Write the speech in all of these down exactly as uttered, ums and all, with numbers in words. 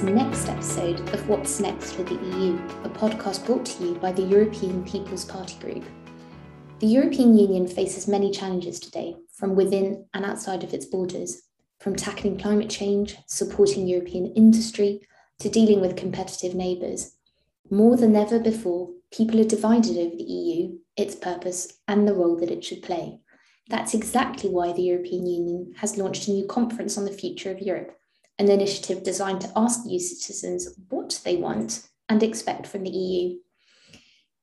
this next episode of What's Next for the E U, a podcast brought to you by the European People's Party Group. The European Union faces many challenges today, from within and outside of its borders, from tackling climate change, supporting European industry, to dealing with competitive neighbours. More than ever before, people are divided over the E U, its purpose, and the role that it should play. That's exactly why the European Union has launched a new conference on the future of Europe, an initiative designed to ask E U citizens what they want and expect from the E U.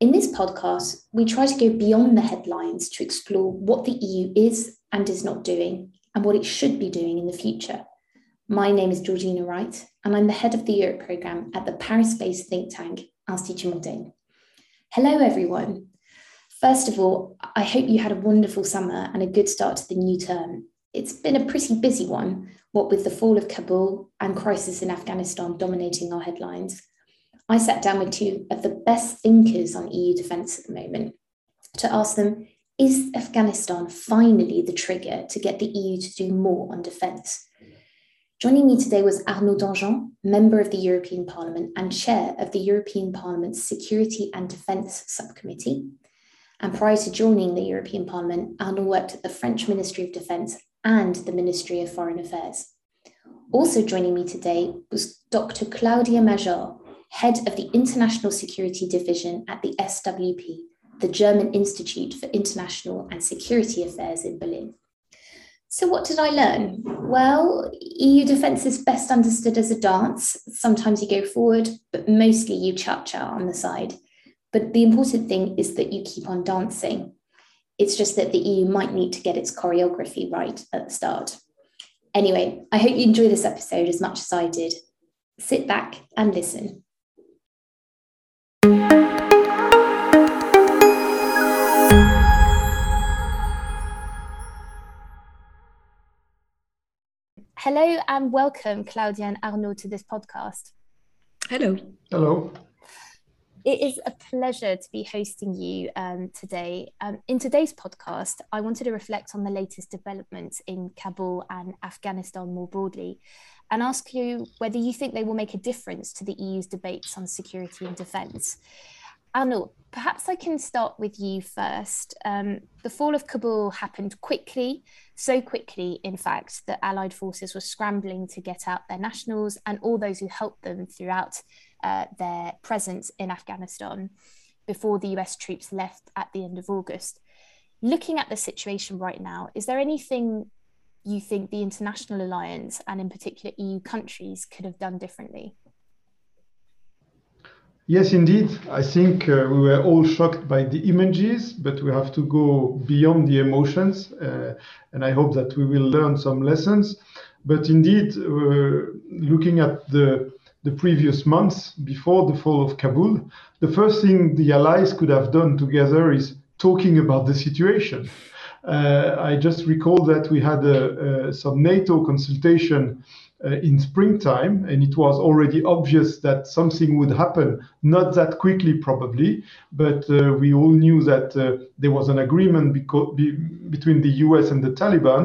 In this podcast, we try to go beyond the headlines to explore what the E U is and is not doing, and what it should be doing in the future. My name is Georgina Wright, and I'm the head of the Europe programme at the Paris-based think tank, Institut Montaigne. Hello, everyone. First of all, I hope you had a wonderful summer and a good start to the new term. It's been a pretty busy one, what with the fall of Kabul and crisis in Afghanistan dominating our headlines. I sat down with two of the best thinkers on E U defence at the moment to ask them, is Afghanistan finally the trigger to get the E U to do more on defence? Joining me today was Arnaud Danjean, member of the European Parliament and chair of the European Parliament's Security and Defence Subcommittee. And prior to joining the European Parliament, Arnaud worked at the French Ministry of Defence and the Ministry of Foreign Affairs. Also joining me today was Doctor Claudia Major, head of the International Security Division at the S W P, the German Institute for International and Security Affairs in Berlin. So what did I learn? Well, E U defence is best understood as a dance. Sometimes you go forward, but mostly you cha-cha on the side. But the important thing is that you keep on dancing. It's just that the E U might need to get its choreography right at the start. Anyway, I hope you enjoy this episode as much as I did. Sit back and listen. Hello and welcome, Claudia and Arnaud, to this podcast. Hello. Hello. It is a pleasure to be hosting you um, today. Um, in today's podcast, I wanted to reflect on the latest developments in Kabul and Afghanistan more broadly, and ask you whether you think they will make a difference to the E U's debates on security and defence. Arnaud, perhaps I can start with you first. Um, the fall of Kabul happened quickly, so quickly, in fact, that Allied forces were scrambling to get out their nationals and all those who helped them throughout uh, their presence in Afghanistan before the U S troops left at the end of August. Looking at the situation right now, is there anything you think the international alliance and in particular E U countries could have done differently? Yes, indeed. I think uh, we were all shocked by the images, but we have to go beyond the emotions. Uh, and I hope that we will learn some lessons. But indeed, uh, looking at the, the previous months before the fall of Kabul, the first thing the allies could have done together is talking about the situation. Uh, I just recall that we had a, a, some NATO consultation Uh, in springtime, and it was already obvious that something would happen, not that quickly probably, but uh, we all knew that uh, there was an agreement beco- be- between the U S and the Taliban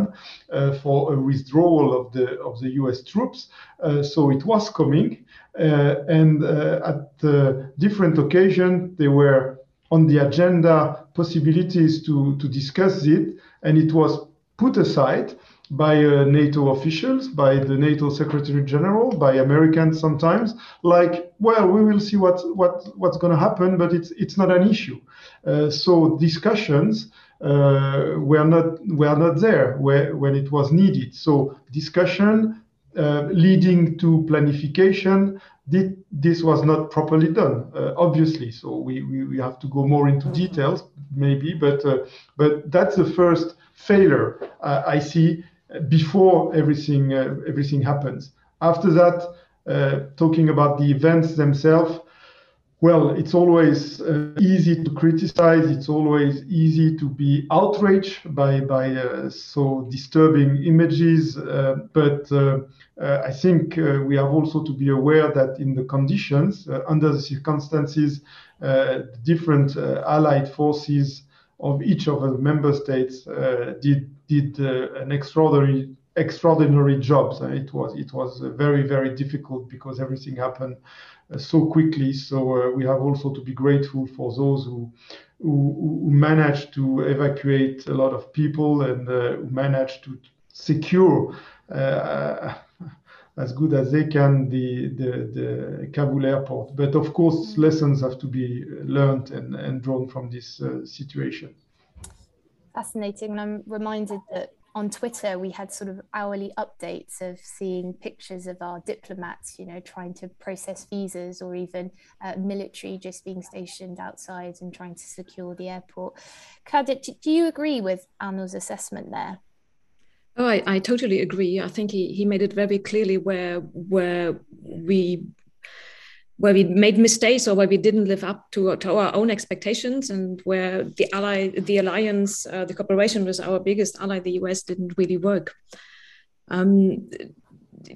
uh, for a withdrawal of the of the U S troops, uh, so it was coming, uh, and uh, at uh, different occasions there were on the agenda possibilities to, to discuss it, and it was put aside by uh, NATO officials, by the NATO Secretary General, by Americans sometimes, like, well, we will see what, what, what's going to happen, but it's it's not an issue. Uh, so discussions uh, were not were not there where, when it was needed. So discussion uh, leading to planification, did, this was not properly done, uh, obviously. So we, we, we have to go more into details, maybe, but, uh, but that's the first failure uh, I see. Before everything uh, everything happens. After that, uh, talking about the events themselves, well, it's always uh, easy to criticize. It's always easy to be outraged by by uh, so disturbing images. Uh, but uh, uh, I think uh, we have also to be aware that in the conditions, uh, under the circumstances, uh, different uh, allied forces of each of the member states uh, did. did uh, an extraordinary extraordinary jobs. It was it was very, very difficult because everything happened so quickly. So uh, we have also to be grateful for those who who, who managed to evacuate a lot of people and uh, who managed to secure uh, as good as they can the, the, the Kabul airport. But of course, lessons have to be learned and, and drawn from this uh, situation. Fascinating. And I'm reminded that on Twitter, we had sort of hourly updates of seeing pictures of our diplomats, you know, trying to process visas, or even uh, military just being stationed outside and trying to secure the airport. Claudia, do you agree with Arnaud's assessment there? Oh, I, I totally agree. I think he, he made it very clearly where where we where we made mistakes, or where we didn't live up to, to our own expectations, and where the ally, the alliance, uh, the cooperation with our biggest ally, the U S, didn't really work. Um,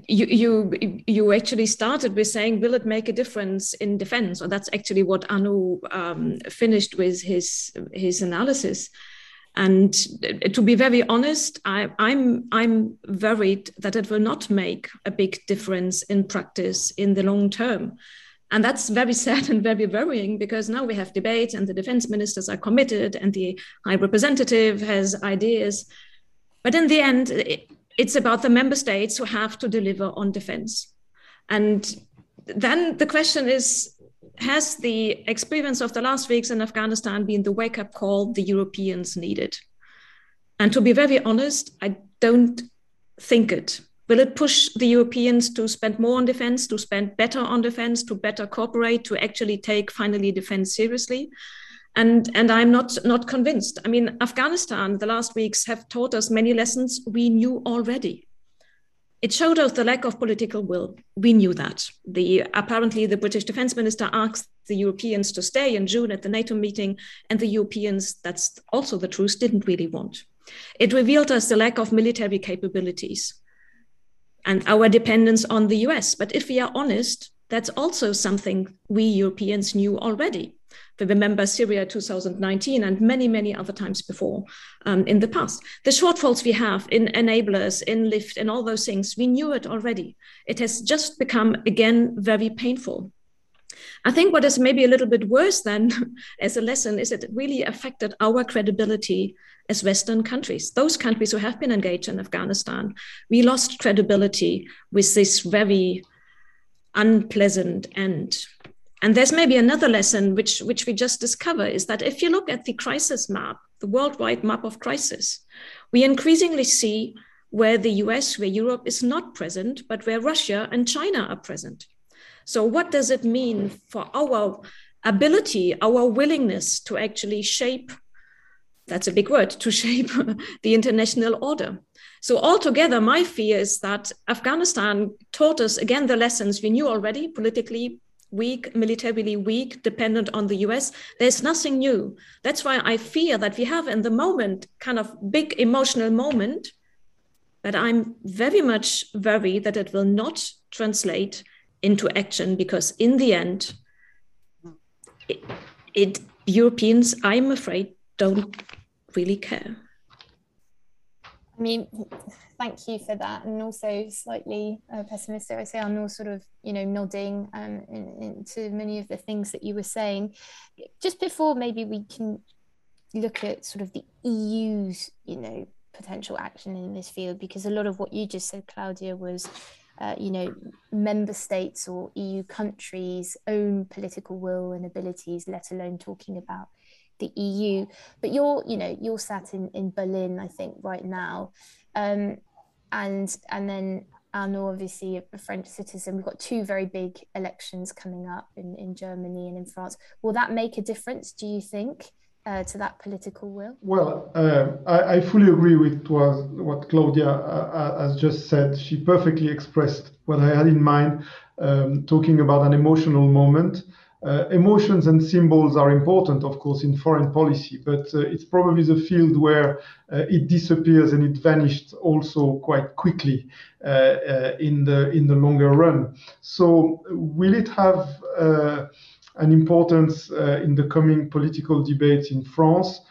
you you you actually started with saying, will it make a difference in defense? Or that's actually what Arnaud um, finished with his his analysis. And to be very honest, I, I'm, I'm worried that it will not make a big difference in practice in the long term. And that's very sad and very worrying, because now we have debates and the defense ministers are committed and the high representative has ideas. But in the end, it, it's about the member states who have to deliver on defense. And then the question is, has the experience of the last weeks in Afghanistan been the wake-up call the Europeans needed? And to be very honest, I don't think it. Will it push the Europeans to spend more on defense, to spend better on defense, to better cooperate, to actually take finally defense seriously? And, and I'm not, not convinced. I mean, Afghanistan, the last weeks have taught us many lessons we knew already. It showed us the lack of political will. We knew that. The, apparently, the British defense minister asked the Europeans to stay in June at the NATO meeting, and the Europeans, that's also the truth, didn't really want. It revealed us the lack of military capabilities and our dependence on the U S. But if we are honest, that's also something we Europeans knew already. We remember Syria two thousand nineteen and many, many other times before um, in the past. The shortfalls we have in enablers, in lift, and all those things, we knew it already. It has just become, again, very painful. I think what is maybe a little bit worse than as a lesson is that it really affected our credibility as Western countries. Those countries who have been engaged in Afghanistan, we lost credibility with this very unpleasant end. And there's maybe another lesson which, which we just discover is that if you look at the crisis map, the worldwide map of crisis, we increasingly see where the U S, where Europe is not present, but where Russia and China are present. So what does it mean for our ability, our willingness to actually shape, that's a big word, to shape the international order? So altogether, my fear is that Afghanistan taught us, again, the lessons we knew already, politically weak, militarily weak, dependent on the U S. There's nothing new. That's why I fear that we have in the moment kind of big emotional moment, but I'm very much worried that it will not translate into action, because in the end, it, it Europeans, I'm afraid, don't really care. I mean, thank you for that, and also slightly uh, pessimistic. I say I'm all sort of, you know, nodding um, in, in to many of the things that you were saying. Just before, maybe we can look at sort of the E U's, you know, potential action in this field, because a lot of what you just said, Claudia, was, uh, you know, member states or E U countries' own political will and abilities, let alone talking about the E U. But you're, you know, you're sat in, in Berlin, I think, right now. Um, and and then Arnaud, obviously, a French citizen. We've got two very big elections coming up in, in Germany and in France. Will that make a difference, do you think, uh, to that political will? Well, uh, I, I fully agree with what Claudia uh, has just said. She perfectly expressed what I had in mind, um, talking about an emotional moment. Uh, emotions and symbols are important, of course, in foreign policy, but uh, it's probably the field where uh, it disappears and it vanished also quite quickly uh, uh, in the in the longer run. So will it have uh, an importance uh, in the coming political debates in France?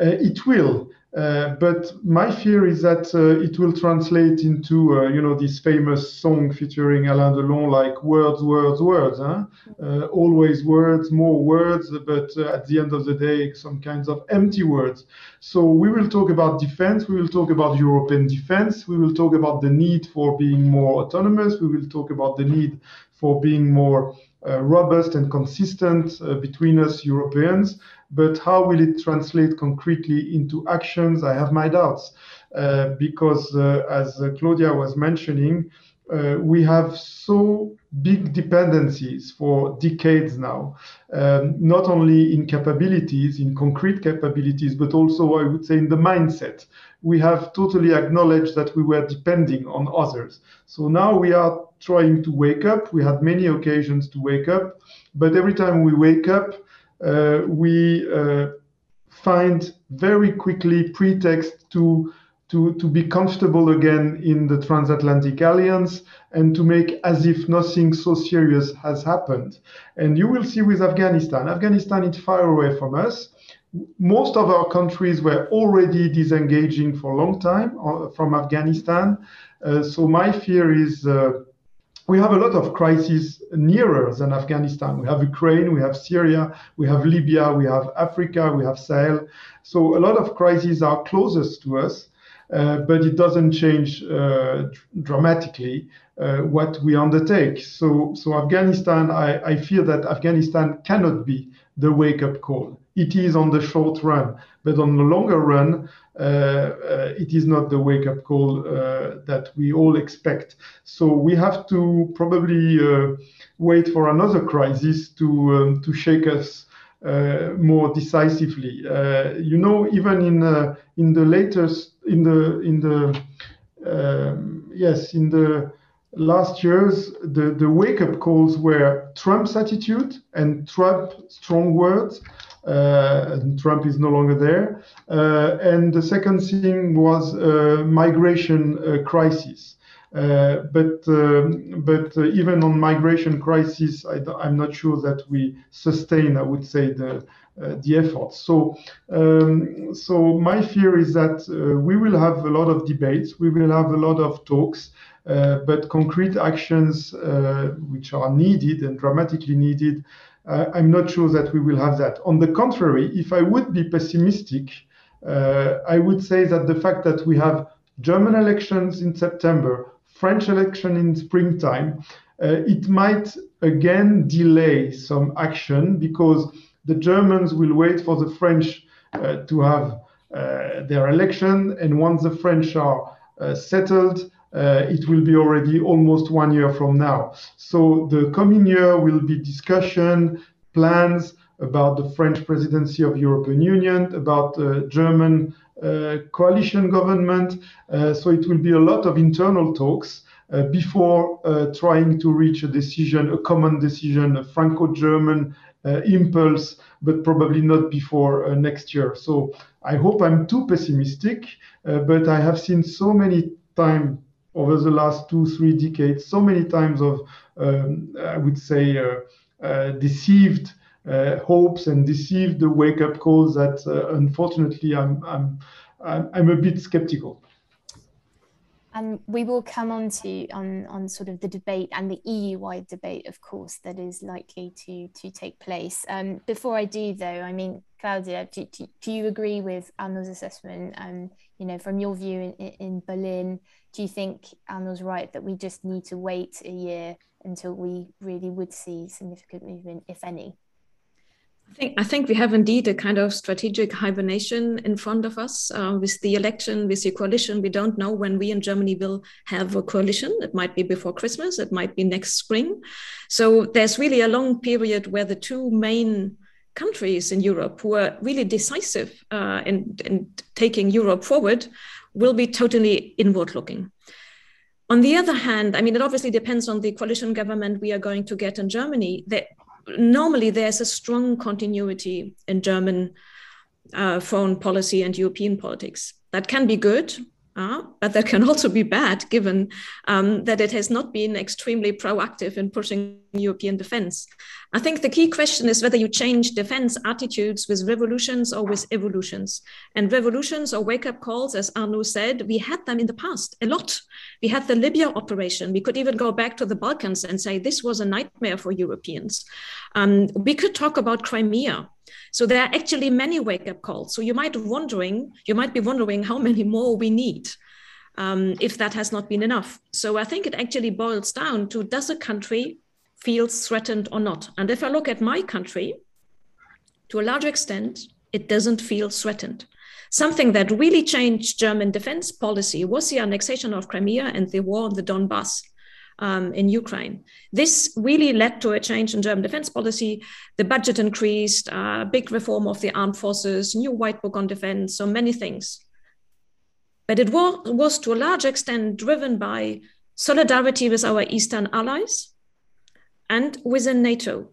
Uh, it will. Uh, but my fear is that uh, it will translate into, uh, you know, this famous song featuring Alain Delon, like words, words, words, huh? uh, always words, more words, but uh, at the end of the day, some kinds of empty words. So we will talk about defense, we will talk about European defense, we will talk about the need for being more autonomous, we will talk about the need for being more Uh, robust and consistent uh, between us Europeans, but how will it translate concretely into actions? I have my doubts, uh, because uh, as uh, Claudia was mentioning, uh, we have so big dependencies for decades now, um, not only in capabilities, in concrete capabilities, but also I would say in the mindset. We have totally acknowledged that we were depending on others. So now we are trying to wake up. We had many occasions to wake up, but every time we wake up, uh, we uh, find very quickly pretext to, to, to be comfortable again in the transatlantic alliance and to make as if nothing so serious has happened. And you will see with Afghanistan. Afghanistan is far away from us. Most of our countries were already disengaging for a long time from Afghanistan. Uh, so my fear is uh, we have a lot of crises nearer than Afghanistan. We have Ukraine, we have Syria, we have Libya, we have Africa, we have Sahel. So a lot of crises are closest to us, uh, but it doesn't change uh, dramatically uh, what we undertake. So, so Afghanistan, I, I fear that Afghanistan cannot be the wake-up call. It is on the short run, but on the longer run, uh, uh, it is not the wake-up call uh, that we all expect. So we have to probably uh, wait for another crisis to um, to shake us uh, more decisively. Uh, you know, even in uh, in the latest in the in the um, yes in the last years, the the wake-up calls were Trump's attitude and Trump's strong words. Uh, Trump is no longer there. Uh, and the second thing was uh, migration uh, crisis. Uh, but um, but uh, even on migration crisis, I, I'm not sure that we sustain, I would say, the uh, the efforts. So um, so my fear is that uh, we will have a lot of debates, we will have a lot of talks, uh, but concrete actions uh, which are needed and dramatically needed, Uh, I'm not sure that we will have that. On the contrary, if I would be pessimistic, uh, I would say that the fact that we have German elections in September, French election in springtime, uh, it might again delay some action because the Germans will wait for the French uh, to have uh, their election. And once the French are uh, settled, Uh, it will be already almost one year from now. So the coming year will be discussion, plans about the French presidency of European Union, about the German uh, coalition government. Uh, so it will be a lot of internal talks uh, before uh, trying to reach a decision, a common decision, a Franco-German Uh, impulse, but probably not before uh, next year. So I hope I'm too pessimistic, uh, but I have seen so many times over the last two, three decades, so many times of, um, I would say, uh, uh, deceived uh, hopes and deceived the wake-up calls that uh, unfortunately I'm, I'm, I'm a bit skeptical. And we will come on to on, on sort of the debate and the E U-wide debate, of course, that is likely to to take place. Um, before I do, though, I mean, Claudia, do, do, do you agree with Arnaud's assessment? Um, you know, from your view in, in Berlin, do you think Arnaud's right that we just need to wait a year until we really would see significant movement, if any? I think, I think we have indeed a kind of strategic hibernation in front of us uh, with the election, with the coalition. We don't know when we in Germany will have a coalition. It might be before Christmas. It might be next spring. So there's really a long period where the two main countries in Europe who are really decisive uh, in, in taking Europe forward will be totally inward looking. On the other hand, I mean, it obviously depends on the coalition government we are going to get in Germany. That normally there's a strong continuity in German uh, foreign policy and European politics. That can be good, Uh, but that can also be bad, given um, that it has not been extremely proactive in pushing European defense. I think the key question is whether you change defense attitudes with revolutions or with evolutions. And revolutions or wake-up calls, as Arnaud said, we had them in the past a lot. We had the Libya operation. We could even go back to the Balkans and say this was a nightmare for Europeans. Um, we could talk about Crimea. So there are actually many wake-up calls. So you might wondering, you might be wondering how many more we need, um, if that has not been enough. So I think it actually boils down to, does a country feel threatened or not? And if I look at my country, to a large extent, it doesn't feel threatened. Something that really changed German defense policy was the annexation of Crimea and the war on the Donbass. Um, in Ukraine. This really led to a change in German defense policy. The budget increased, uh, big reform of the armed forces, new white book on defense, so many things. But it was, was to a large extent driven by solidarity with our Eastern allies and within NATO.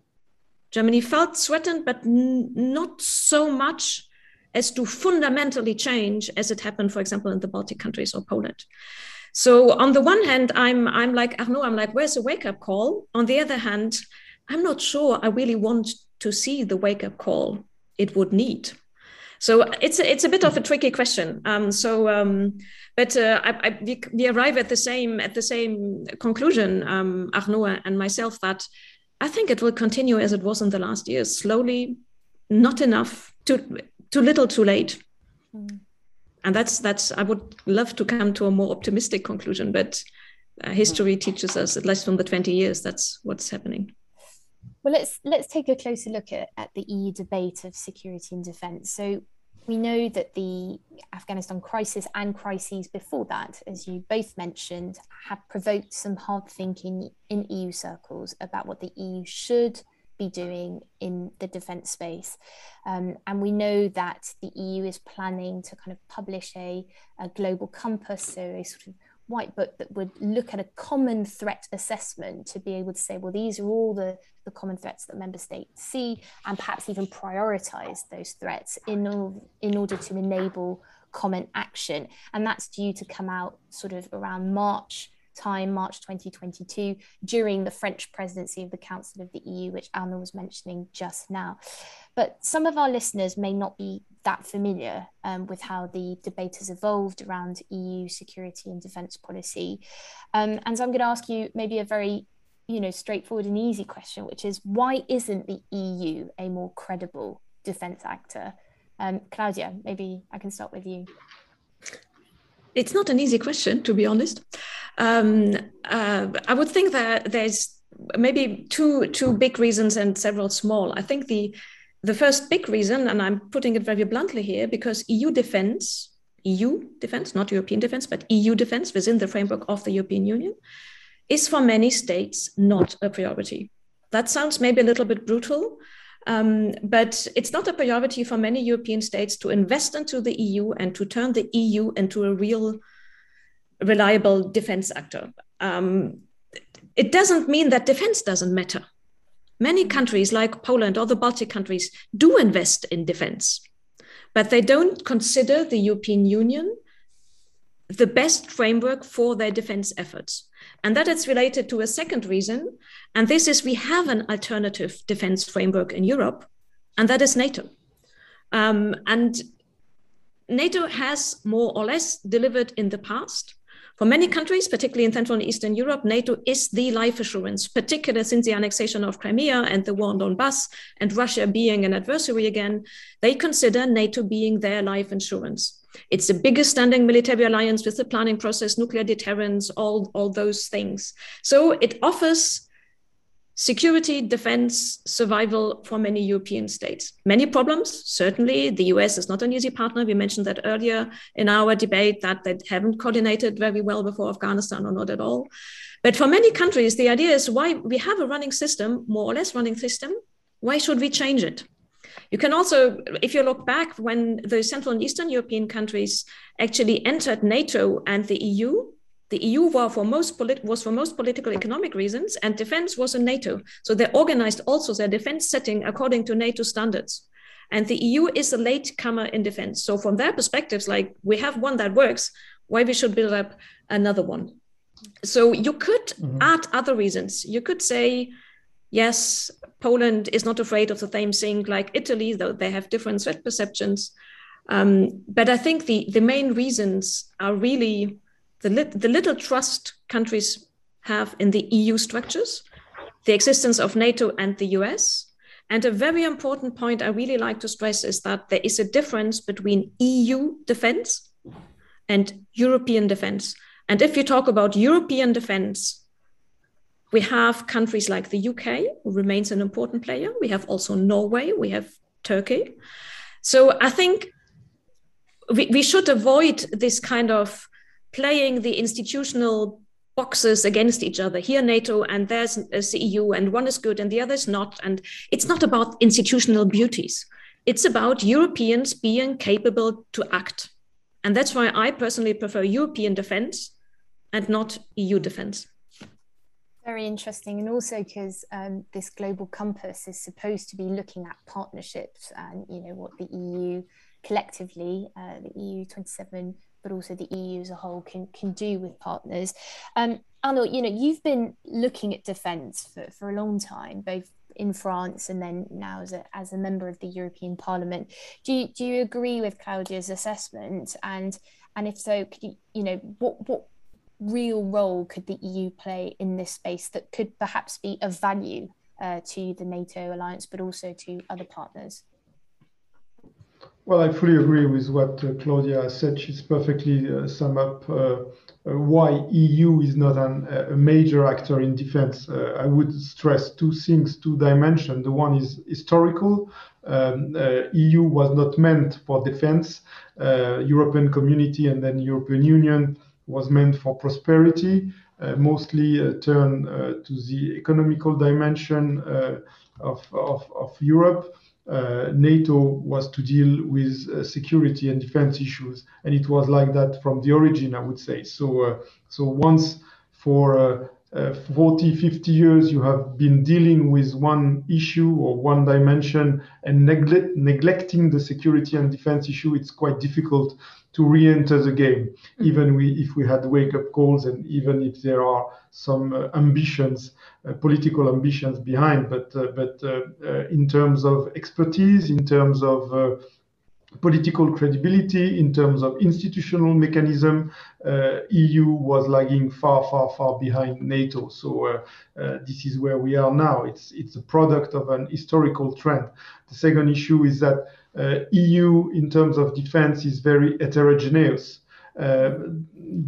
Germany felt threatened, but n- not so much as to fundamentally change as it happened, for example, in the Baltic countries or Poland. So on the one hand, I'm, I'm like, Arnaud, I'm like, where's the wake-up call? On the other hand, I'm not sure I really want to see the wake-up call it would need. So it's a, it's a bit of a tricky question. Um, so, um, but uh, I, I, we, we arrive at the same at the same conclusion, um, Arnaud and myself, that I think it will continue as it was in the last years, slowly, not enough, too too little, too late. Mm. And that's, that's, I would love to come to a more optimistic conclusion, but uh, history teaches us, at least from the twenty years, that's what's happening. Well, let's let's take a closer look at, at the E U debate of security and defence. So we know that the Afghanistan crisis and crises before that, as you both mentioned, have provoked some hard thinking in E U circles about what the E U should be doing in the defence space. Um, and we know that the E U is planning to kind of publish a, a global compass, so a sort of white book that would look at a common threat assessment to be able to say, well, these are all the, the common threats that member states see, and perhaps even prioritise those threats in, all, in order to enable common action. And that's due to come out sort of around March time, March twenty twenty-two, during the French presidency of the Council of the E U, which Arnaud was mentioning just now. But some of our listeners may not be that familiar um, with how the debate has evolved around E U security and defence policy. Um, and so I'm going to ask you maybe a very, you know, straightforward and easy question, which is, why isn't the E U a more credible defence actor? Um, Claudia, maybe I can start with you. It's not an easy question, to be honest. Um, uh, I would think that there's maybe two two big reasons and several small. I think the the first big reason, and I'm putting it very bluntly here, because E U defence, E U defence, not European defence, but E U defence within the framework of the European Union, is for many states not a priority. That sounds maybe a little bit brutal, um, but it's not a priority for many European states to invest into the E U and to turn the E U into a real reliable defense actor. Um, it doesn't mean that defense doesn't matter. Many countries like Poland or the Baltic countries do invest in defense, but they don't consider the European Union the best framework for their defense efforts. And that is related to a second reason, and this is we have an alternative defense framework in Europe, and that is NATO. Um, and NATO has more or less delivered in the past. For many countries, particularly in Central and Eastern Europe, NATO is the life assurance, particularly since the annexation of Crimea and the war on Donbass and Russia being an adversary again. They consider NATO being their life insurance. It's the biggest standing military alliance with the planning process, nuclear deterrence, all, all those things. So it offers security, defense, survival for many European states. Many problems, certainly. The U S is not an easy partner. We mentioned that earlier in our debate, that they haven't coordinated very well before Afghanistan, or not at all. But for many countries, the idea is, why we have a running system, more or less running system, why should we change it? You can also, if you look back when the Central and Eastern European countries actually entered NATO and the E U, the E U was for most, polit- was for most political economic reasons, and defense was in NATO. So they organized also their defense setting according to NATO standards. And the E U is a latecomer in defense. So from their perspectives, like, we have one that works, why we should build up another one. So you could mm-hmm. add other reasons. You could say, yes, Poland is not afraid of the same thing like Italy, though they have different threat perceptions. Um, but I think the, the main reasons are really the, lit, the little trust countries have in the E U structures, the existence of NATO and the U S. And a very important point I really like to stress is that there is a difference between E U defense and European defense. And if you talk about European defense, we have countries like the U K, who remains an important player. We have also Norway, we have Turkey. So I think we, we should avoid this kind of playing the institutional boxes against each other. Here NATO and there's the E U, and one is good and the other is not. And it's not about institutional beauties. It's about Europeans being capable to act. And that's why I personally prefer European defense and not E U defense. Very interesting. And also because um, this global compass is supposed to be looking at partnerships and, you know, what the E U collectively, uh, the E U twenty-seven, but also the E U as a whole can, can do with partners. Um, Arnaud, you know, you've been looking at defense for, for a long time, both in France and then now as a, as a member of the European Parliament. Do you, do you agree with Claudia's assessment? And and if so, could you, you know, what, what real role could the E U play in this space that could perhaps be of value uh, to the NATO alliance, but also to other partners? Well, I fully agree with what uh, Claudia said. She's perfectly uh, summed up uh, why E U is not an, a major actor in defense. Uh, I would stress two things, two dimensions. The one is historical. Um, uh, E U was not meant for defense. Uh, European Community and then European Union was meant for prosperity, uh, mostly uh, turned uh, to the economical dimension uh, of, of, of Europe. Uh, NATO was to deal with uh, security and defense issues, and it was like that from the origin, I would say. So, uh, so once for uh, uh, forty, fifty years you have been dealing with one issue or one dimension and neglect, neglecting the security and defense issue, it's quite difficult to re-enter the game, even we, if we had wake-up calls and even if there are some uh, ambitions, uh, political ambitions behind. But uh, but uh, uh, in terms of expertise, in terms of uh, political credibility, in terms of institutional mechanism, uh, E U was lagging far, far, far behind NATO. So uh, uh, this is where we are now. It's, it's a product of an historical trend. The second issue is that Uh, E U in terms of defense is very heterogeneous, uh,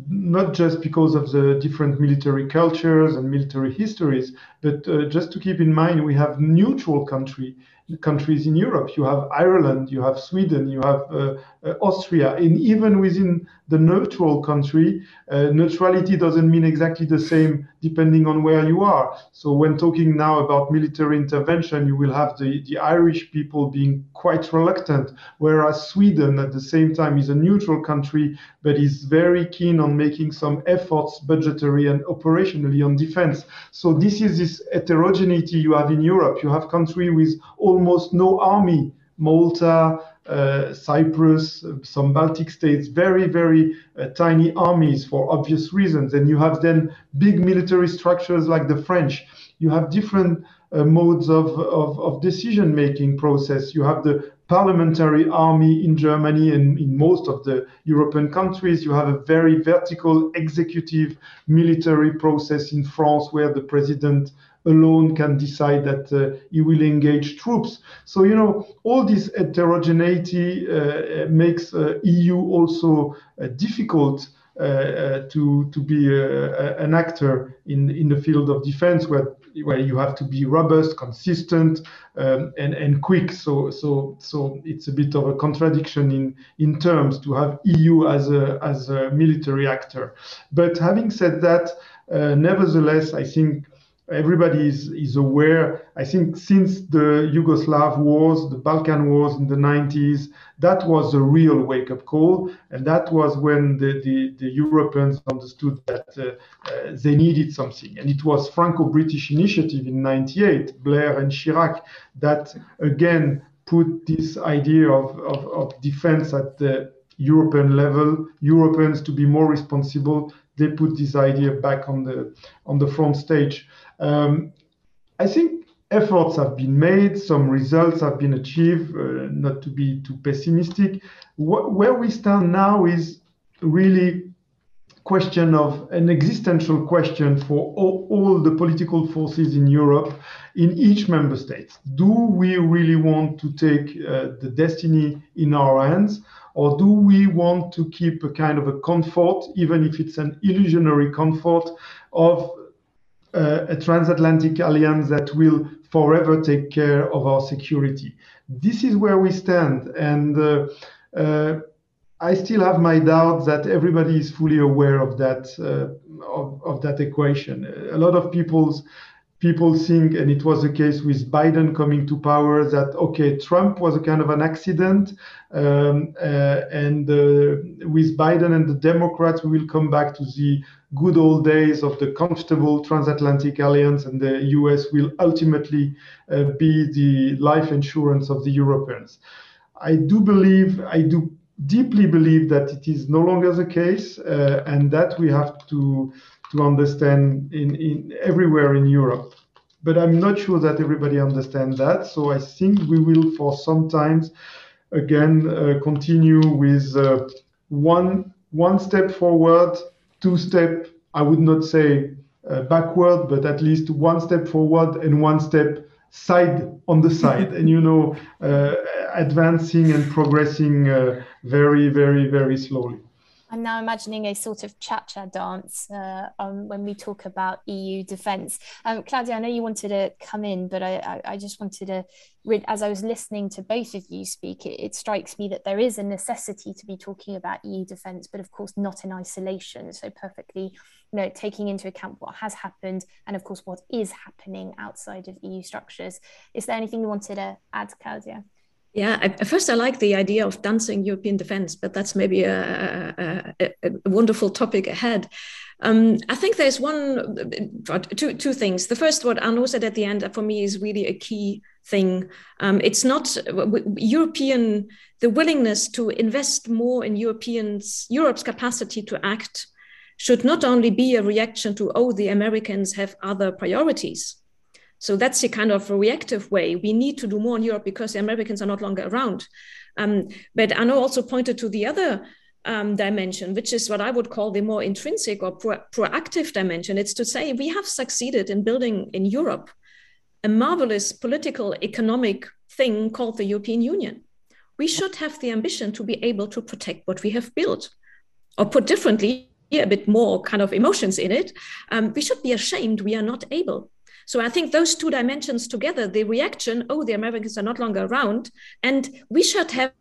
not just because of the different military cultures and military histories, but uh, just to keep in mind, we have neutral country, countries in Europe. You have Ireland, you have Sweden, you have uh, uh, Austria, and even within the neutral country, uh, neutrality doesn't mean exactly the same depending on where you are. So when talking now about military intervention, you will have the, the Irish people being quite reluctant, whereas Sweden at the same time is a neutral country, but is very keen on making some efforts budgetary and operationally on defense. So this is this heterogeneity you have in Europe. You have countries with almost no army, Malta, Uh, Cyprus, some Baltic states, very, very uh, tiny armies for obvious reasons. And you have then big military structures like the French. You have different uh, modes of, of, of decision-making process. You have the parliamentary army in Germany and in most of the European countries. You have a very vertical executive military process in France where the president alone can decide that uh, he will engage troops. So, you know, all this heterogeneity uh, makes uh, E U also uh, difficult uh, uh, to, to be uh, an actor in, in the field of defense, where, where you have to be robust, consistent, um, and, and quick. So, so, so it's a bit of a contradiction in, in terms to have E U as a, as a military actor. But having said that, uh, nevertheless, I think everybody is, is aware. I think since the Yugoslav wars, the Balkan wars in the nineties, that was a real wake-up call. And that was when the, the, the Europeans understood that uh, uh, they needed something. And it was Franco-British initiative in ninety-eight, Blair and Chirac, that again put this idea of, of, of defense at the European level, Europeans to be more responsible, they put this idea back on the on the front stage. Um, I think efforts have been made, some results have been achieved, uh, not to be too pessimistic. Wh where we stand now is really question of an existential question for all, all the political forces in Europe, in each member state. Do we really want to take uh, the destiny in our hands, or do we want to keep a kind of a comfort, even if it's an illusionary comfort, of uh, a transatlantic alliance that will forever take care of our security? This is where we stand, and uh, uh, I still have my doubts that everybody is fully aware of that uh, of, of that equation. A lot of people's people think, and it was the case with Biden coming to power, that okay, Trump was a kind of an accident, um, uh, and uh, with Biden and the Democrats, we will come back to the good old days of the comfortable transatlantic alliance, and the U S will ultimately uh, be the life insurance of the Europeans. I do believe, I do. deeply believe that it is no longer the case, uh, and that we have to to understand in, in everywhere in Europe. But I'm not sure that everybody understands that. So I think we will, for some times, again uh, continue with uh, one one step forward, two step. I would not say uh, backward, but at least one step forward and one step side on the side, and you know, uh, advancing and progressing uh, very, very, very slowly. I'm now imagining a sort of cha-cha dance uh, um, when we talk about E U defence. Um, Claudia, I know you wanted to come in, but I, I, I just wanted to, as I was listening to both of you speak, it, it strikes me that there is a necessity to be talking about E U defence, but of course not in isolation. So perfectly, you know, taking into account what has happened and of course what is happening outside of E U structures. Is there anything you wanted to add, Claudia? Yeah, at first I like the idea of dancing European defence, but that's maybe a, a, a, a wonderful topic ahead. Um, I think there's one, two, two things. The first, what Arnaud said at the end, for me is really a key thing. Um, it's not European, the willingness to invest more in Europeans, Europe's capacity to act should not only be a reaction to, oh, the Americans have other priorities. So that's a kind of a reactive way. We need to do more in Europe because the Americans are no longer around. Um, but Arnaud also pointed to the other um, dimension, which is what I would call the more intrinsic or pro proactive dimension. It's to say we have succeeded in building in Europe a marvelous political economic thing called the European Union. We should have the ambition to be able to protect what we have built, or put differently, a bit more kind of emotions in it. Um, we should be ashamed we are not able. So I think those two dimensions together, the reaction, oh, the Americans are no longer around, and we should have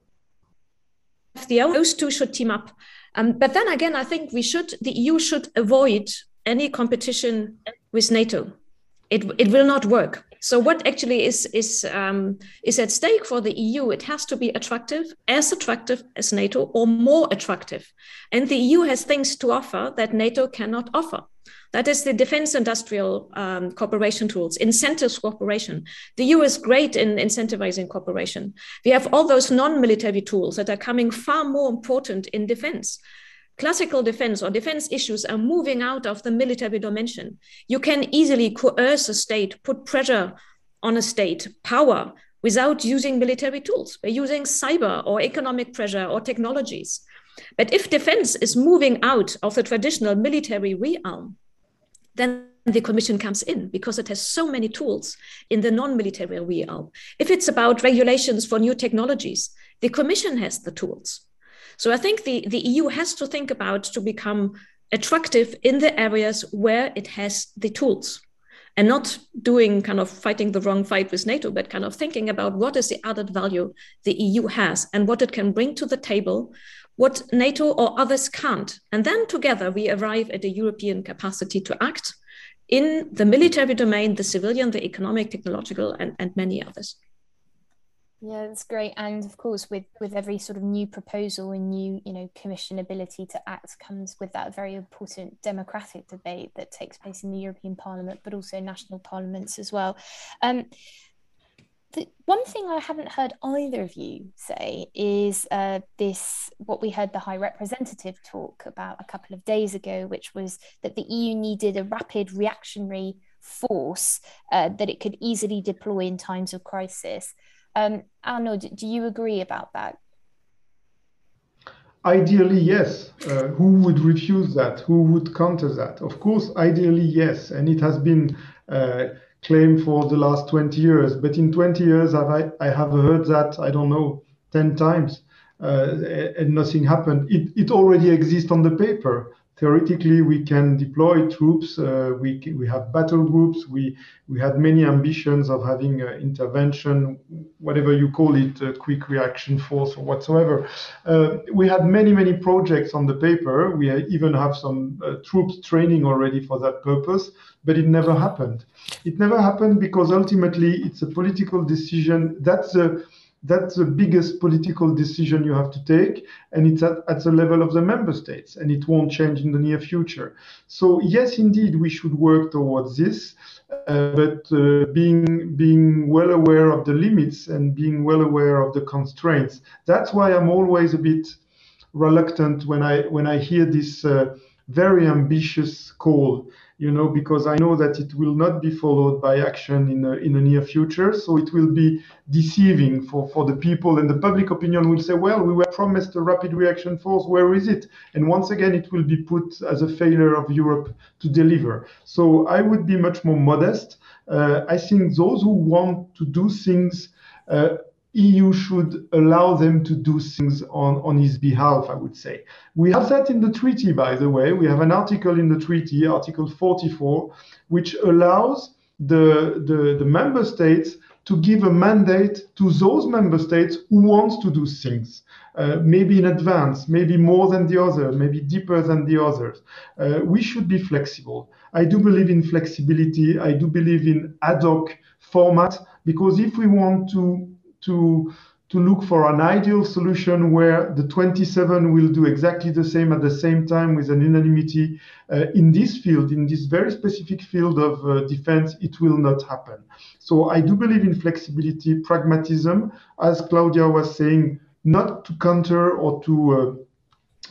the, those two should team up. Um, but then again, I think we should, the E U should avoid any competition with NATO. It, it will not work. So what actually is, is, um, is at stake for the E U, it has to be attractive, as attractive as NATO or more attractive. And the E U has things to offer that NATO cannot offer. That is the defense industrial um, cooperation tools, incentives cooperation. The E U is great in incentivizing cooperation. We have all those non-military tools that are coming far more important in defense. Classical defense or defense issues are moving out of the military dimension. You can easily coerce a state, put pressure on a state, power, without using military tools, by using cyber or economic pressure or technologies. But if defense is moving out of the traditional military realm, then the Commission comes in because it has so many tools in the non-military realm. If it's about regulations for new technologies, the Commission has the tools. So I think the, the E U has to think about to become attractive in the areas where it has the tools, and not doing kind of fighting the wrong fight with NATO, but kind of thinking about what is the added value the E U has and what it can bring to the table, what NATO or others can't. And then together we arrive at a European capacity to act in the military domain, the civilian, the economic, technological, and, and many others. Yeah, that's great. And of course, with, with every sort of new proposal and new, you know, Commission ability to act comes with that very important democratic debate that takes place in the European Parliament, but also national parliaments as well. Um, The one thing I haven't heard either of you say is uh, this, what we heard the High Representative talk about a couple of days ago, which was that the E U needed a rapid reactionary force uh, that it could easily deploy in times of crisis. Um, Arnaud, do you agree about that? Ideally, yes. Uh, who would refuse that? Who would counter that? Of course, ideally, yes. And it has been uh, claimed for the last twenty years. But in twenty years, have I, I have heard that, I don't know, ten times, uh, and nothing happened. It, it already exists on the paper. Theoretically, we can deploy troops. Uh, we we have battle groups. We we had many ambitions of having uh, intervention, whatever you call it, uh, quick reaction force or whatsoever. Uh, we had many many projects on the paper. We even have some uh, troops training already for that purpose, but it never happened. It never happened because ultimately it's a political decision. That's a That's the biggest political decision you have to take, and it's at, at the level of the member states, and it won't change in the near future. So yes, indeed, we should work towards this, uh, but uh, being being well aware of the limits and being well aware of the constraints. That's why I'm always a bit reluctant when I when I hear this uh, very ambitious call, you know, because I know that it will not be followed by action in the, in the near future. So it will be deceiving for, for the people, and the public opinion will say, well, we were promised a rapid reaction force, where is it? And once again, it will be put as a failure of Europe to deliver. So I would be much more modest. Uh, I think those who want to do things, uh, E U should allow them to do things on, on his behalf, I would say. We have that in the treaty, by the way. We have an article in the treaty, Article forty-four, which allows the, the, the member states to give a mandate to those member states who want to do things, uh, maybe in advance, maybe more than the others, maybe deeper than the others. Uh, we should be flexible. I do believe in flexibility. I do believe in ad hoc format, because if we want to To, to look for an ideal solution where the twenty-seven will do exactly the same at the same time with an unanimity uh, in this field, in this very specific field of uh, defense, it will not happen. So I do believe in flexibility, pragmatism, as Claudia was saying, not to counter or to uh,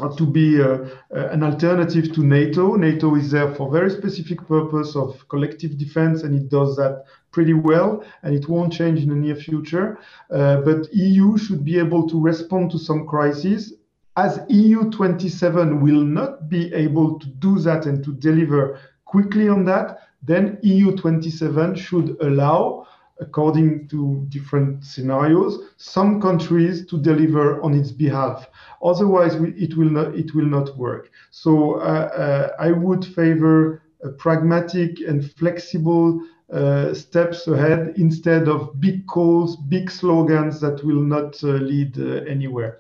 or to be uh, an alternative to NATO. NATO is there for very specific purpose of collective defense, and it does that pretty well, and it won't change in the near future. Uh, but E U should be able to respond to some crises. As E U twenty-seven will not be able to do that and to deliver quickly on that, then E U twenty-seven should allow, according to different scenarios, some countries to deliver on its behalf. Otherwise, we, it will not it will not work. So uh, uh, I would favor a pragmatic and flexible uh, steps ahead instead of big calls, big slogans that will not uh, lead uh, anywhere.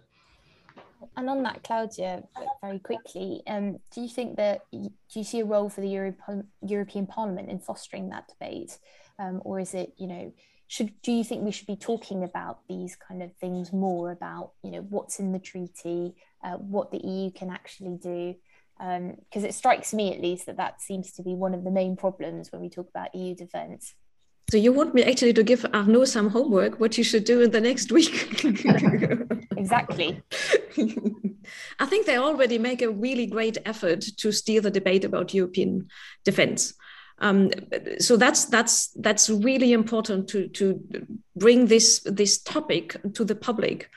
And on that, Claudia, very quickly, um, do you think that do you see a role for the Euro European Parliament in fostering that debate? Um, or is it, you know, should do you think we should be talking about these kind of things more, about, you know, what's in the treaty, uh, what the E U can actually do? Because um, it strikes me, at least, that that seems to be one of the main problems when we talk about E U defence. So you want me actually to give Arnaud some homework, what you should do in the next week? Exactly. I think they already make a really great effort to steer the debate about European defence. Um, so that's that's that's really important to to bring this this topic to the public.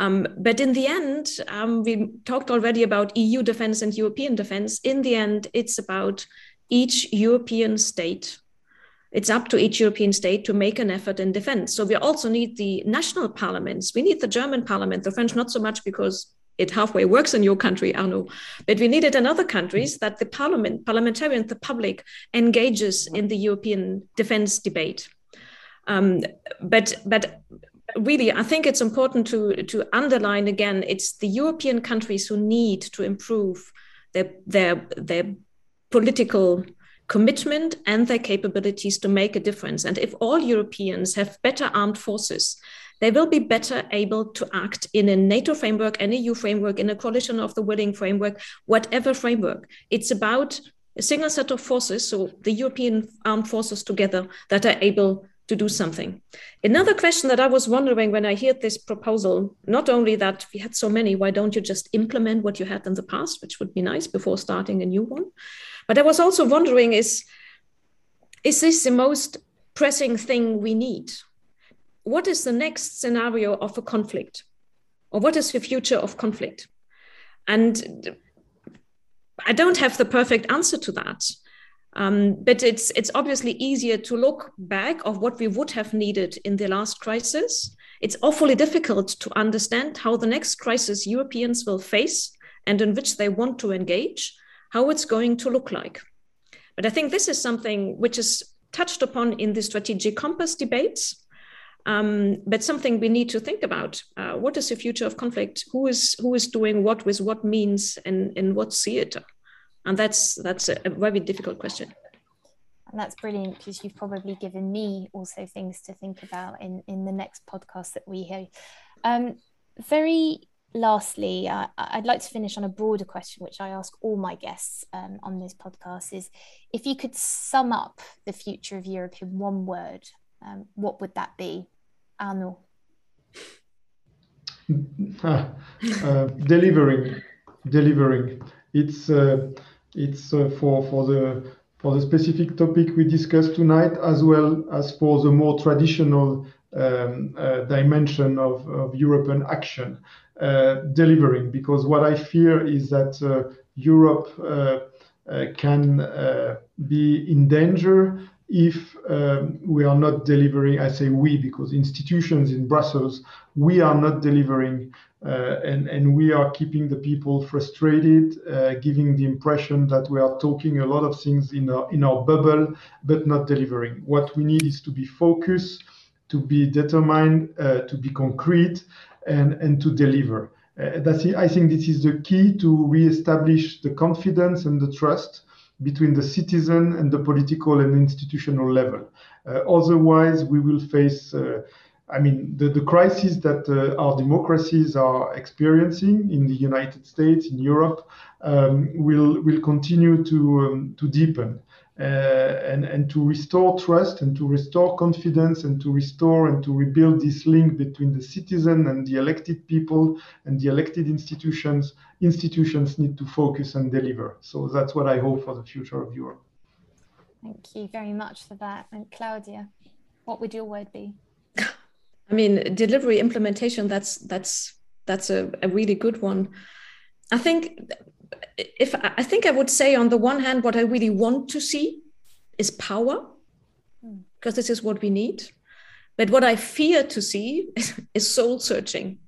Um, but in the end, um, we talked already about E U defense and European defense. In the end, it's about each European state. It's up to each European state to make an effort in defense. So we also need the national parliaments. We need the German parliament, the French not so much because it halfway works in your country, Arnaud, but we need it in other countries, that the parliament, parliamentarians, the public engages in the European defense debate. Um, but, but really, I think it's important to, to underline again, it's the European countries who need to improve their, their, their political commitment and their capabilities to make a difference. And if all Europeans have better armed forces, they will be better able to act in a NATO framework, an E U framework, in a coalition of the willing framework, whatever framework. It's about a single set of forces, so the European armed forces together, that are able to do something. Another question that I was wondering when I heard this proposal, not only that we had so many, why don't you just implement what you had in the past, which would be nice before starting a new one. But I was also wondering is, is this the most pressing thing we need? What is the next scenario of a conflict? Or what is the future of conflict? And I don't have the perfect answer to that. Um, but it's it's obviously easier to look back of what we would have needed in the last crisis. It's awfully difficult to understand how the next crisis Europeans will face and in which they want to engage, how it's going to look like. But I think this is something which is touched upon in the strategic compass debates, um, but something we need to think about. Uh, what is the future of conflict? Who is who is doing what with what means and in what theater? And that's that's a very difficult question. And that's brilliant, because you've probably given me also things to think about in, in the next podcast that we hear. Um, very lastly, uh, I'd like to finish on a broader question, which I ask all my guests um, on this podcast is, if you could sum up the future of Europe in one word, um, what would that be? Arnaud? Ah, uh, delivering, delivering. It's... Uh, It's uh, for, for, the, for the specific topic we discussed tonight, as well as for the more traditional um, uh, dimension of, of European action, uh, delivering. Because what I fear is that uh, Europe uh, uh, can uh, be in danger if um, we are not delivering. I say we, because institutions in Brussels, we are not delivering. Uh, and, and we are keeping the people frustrated, uh, giving the impression that we are talking a lot of things in our, in our bubble, but not delivering. What we need is to be focused, to be determined, uh, to be concrete, and, and to deliver. Uh, that's it. I think this is the key to reestablish the confidence and the trust between the citizen and the political and institutional level. Uh, otherwise, we will face... Uh, I mean, the, the crises that uh, our democracies are experiencing in the United States, in Europe, um, will will continue to um, to deepen uh, and, and to restore trust and to restore confidence and to restore and to rebuild this link between the citizen and the elected people and the elected institutions. Institutions need to focus and deliver. So that's what I hope for the future of Europe. Thank you very much for that. And Claudia, what would your word be? I mean, delivery, implementation, that's that's that's a, a really good one. I think if I think I would say on the one hand, what I really want to see is power, because this is what we need. But what I fear to see is, is soul searching.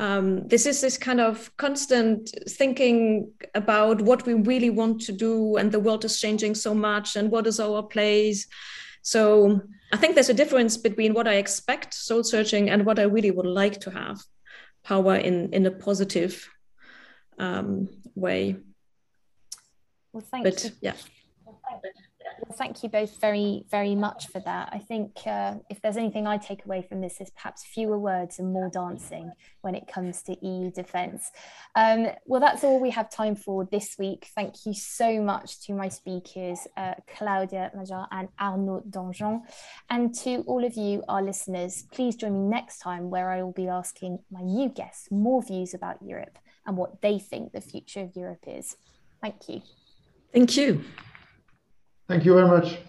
Um, this is this kind of constant thinking about what we really want to do, and the world is changing so much, and what is our place? So I think there's a difference between what I expect, soul searching, and what I really would like to have, power in, in a positive um, way. Well, thank but, you. Yeah. Well, thank you both very, very much for that. I think uh, if there's anything I take away from this, is perhaps fewer words and more dancing when it comes to E U defence. Um, well, that's all we have time for this week. Thank you so much to my speakers, uh, Claudia Major and Arnaud Danjean. And to all of you, our listeners, please join me next time, where I will be asking my new guests more views about Europe and what they think the future of Europe is. Thank you. Thank you. Thank you very much. Well,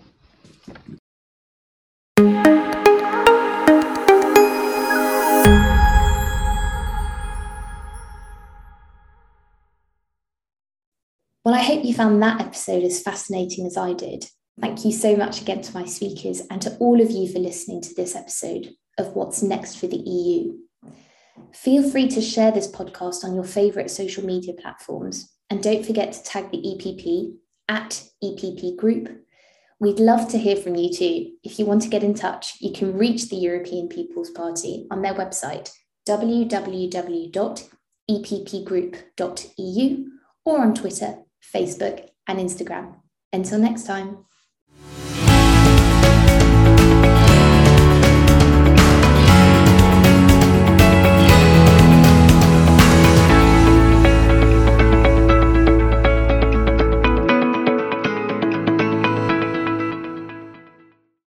I hope you found that episode as fascinating as I did. Thank you so much again to my speakers and to all of you for listening to this episode of What's Next for the E U. Feel free to share this podcast on your favourite social media platforms, and don't forget to tag the E P P at E P P Group. We'd love to hear from you too. If you want to get in touch, you can reach the European People's Party on their website, w w w dot e p p group dot e u, or on Twitter, Facebook, and Instagram. Until next time.